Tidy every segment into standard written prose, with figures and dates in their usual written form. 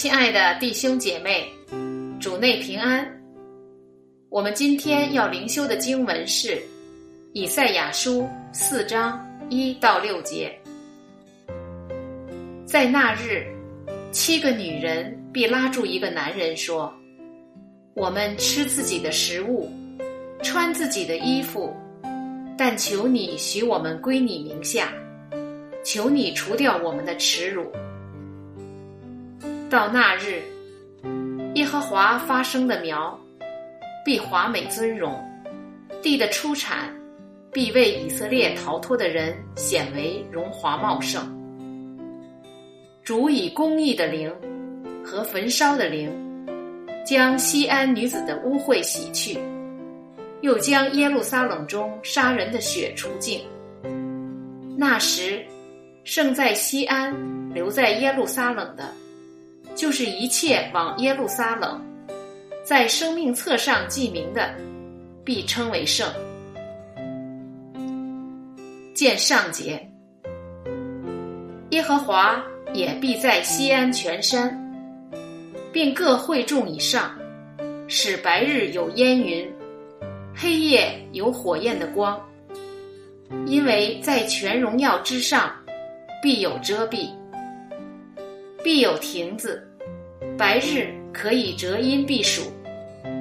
亲爱的弟兄姐妹，主内平安。我们今天要灵修的经文是《以赛亚书》4章1到6节。在那日，7个女人必拉住一个男人说：我们吃自己的食物，穿自己的衣服，但求你许我们归你名下，求你除掉我们的耻辱。到那日，耶和华发生的苗必华美尊荣，地的出产必为以色列逃脱的人显为荣华茂盛。主以公义的灵和焚烧的灵，将西安女子的污秽洗去，又将耶路撒冷中杀人的血除净。那时，剩在西安留在耶路撒冷的，就是一切往耶路撒冷在生命册上记名的，必称为圣。见上节。耶和华也必在西安全山，并各会众以上，使白日有烟云，黑夜有火焰的光，因为在全荣耀之上必有遮蔽，必有亭子，白日可以遮阴避暑，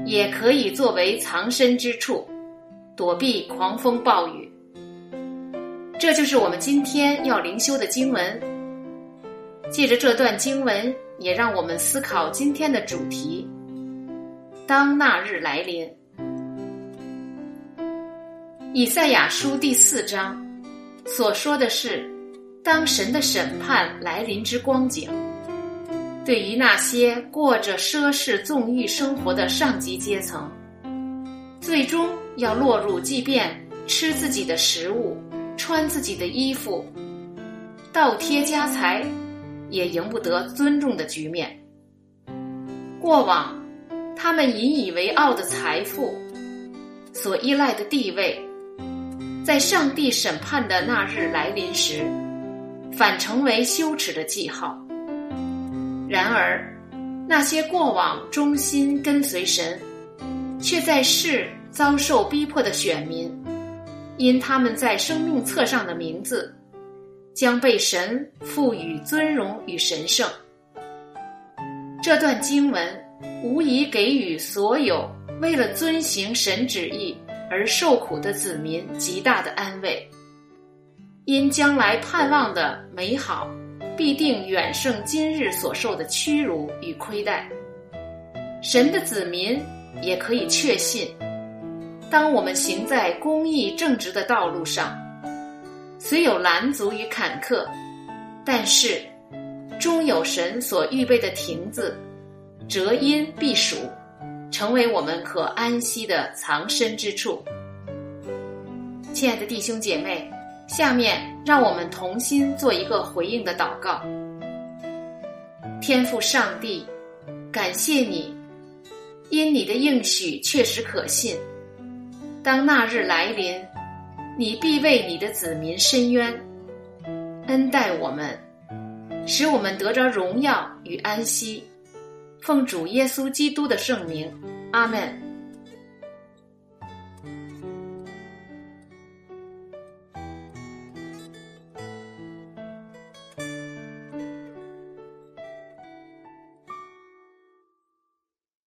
也可以作为藏身之处，躲避狂风暴雨。这就是我们今天要灵修的经文。借着这段经文，也让我们思考今天的主题：当那日来临。以赛亚书第4章所说的是当神的审判来临之光景，对于那些过着奢侈纵欲生活的上级阶层，最终要落入即便吃自己的食物，穿自己的衣服，倒贴家财也赢不得尊重的局面。过往他们引以为傲的财富，所依赖的地位，在上帝审判的那日来临时，反成为羞耻的记号。然而，那些过往忠心跟随神，却在世遭受逼迫的选民，因他们在生命册上的名字，将被神赋予尊荣与神圣。这段经文无疑给予所有为了遵行神旨意而受苦的子民极大的安慰，因将来盼望的美好必定远胜今日所受的屈辱与亏待。神的子民也可以确信，当我们行在公义正直的道路上，虽有拦阻与坎坷，但是终有神所预备的亭子，遮阴避暑，成为我们可安息的藏身之处。亲爱的弟兄姐妹，下面让我们同心做一个回应的祷告。天父上帝，感谢你，因你的应许确实可信。当那日来临，你必为你的子民伸冤，恩待我们，使我们得着荣耀与安息。奉主耶稣基督的圣名，阿们。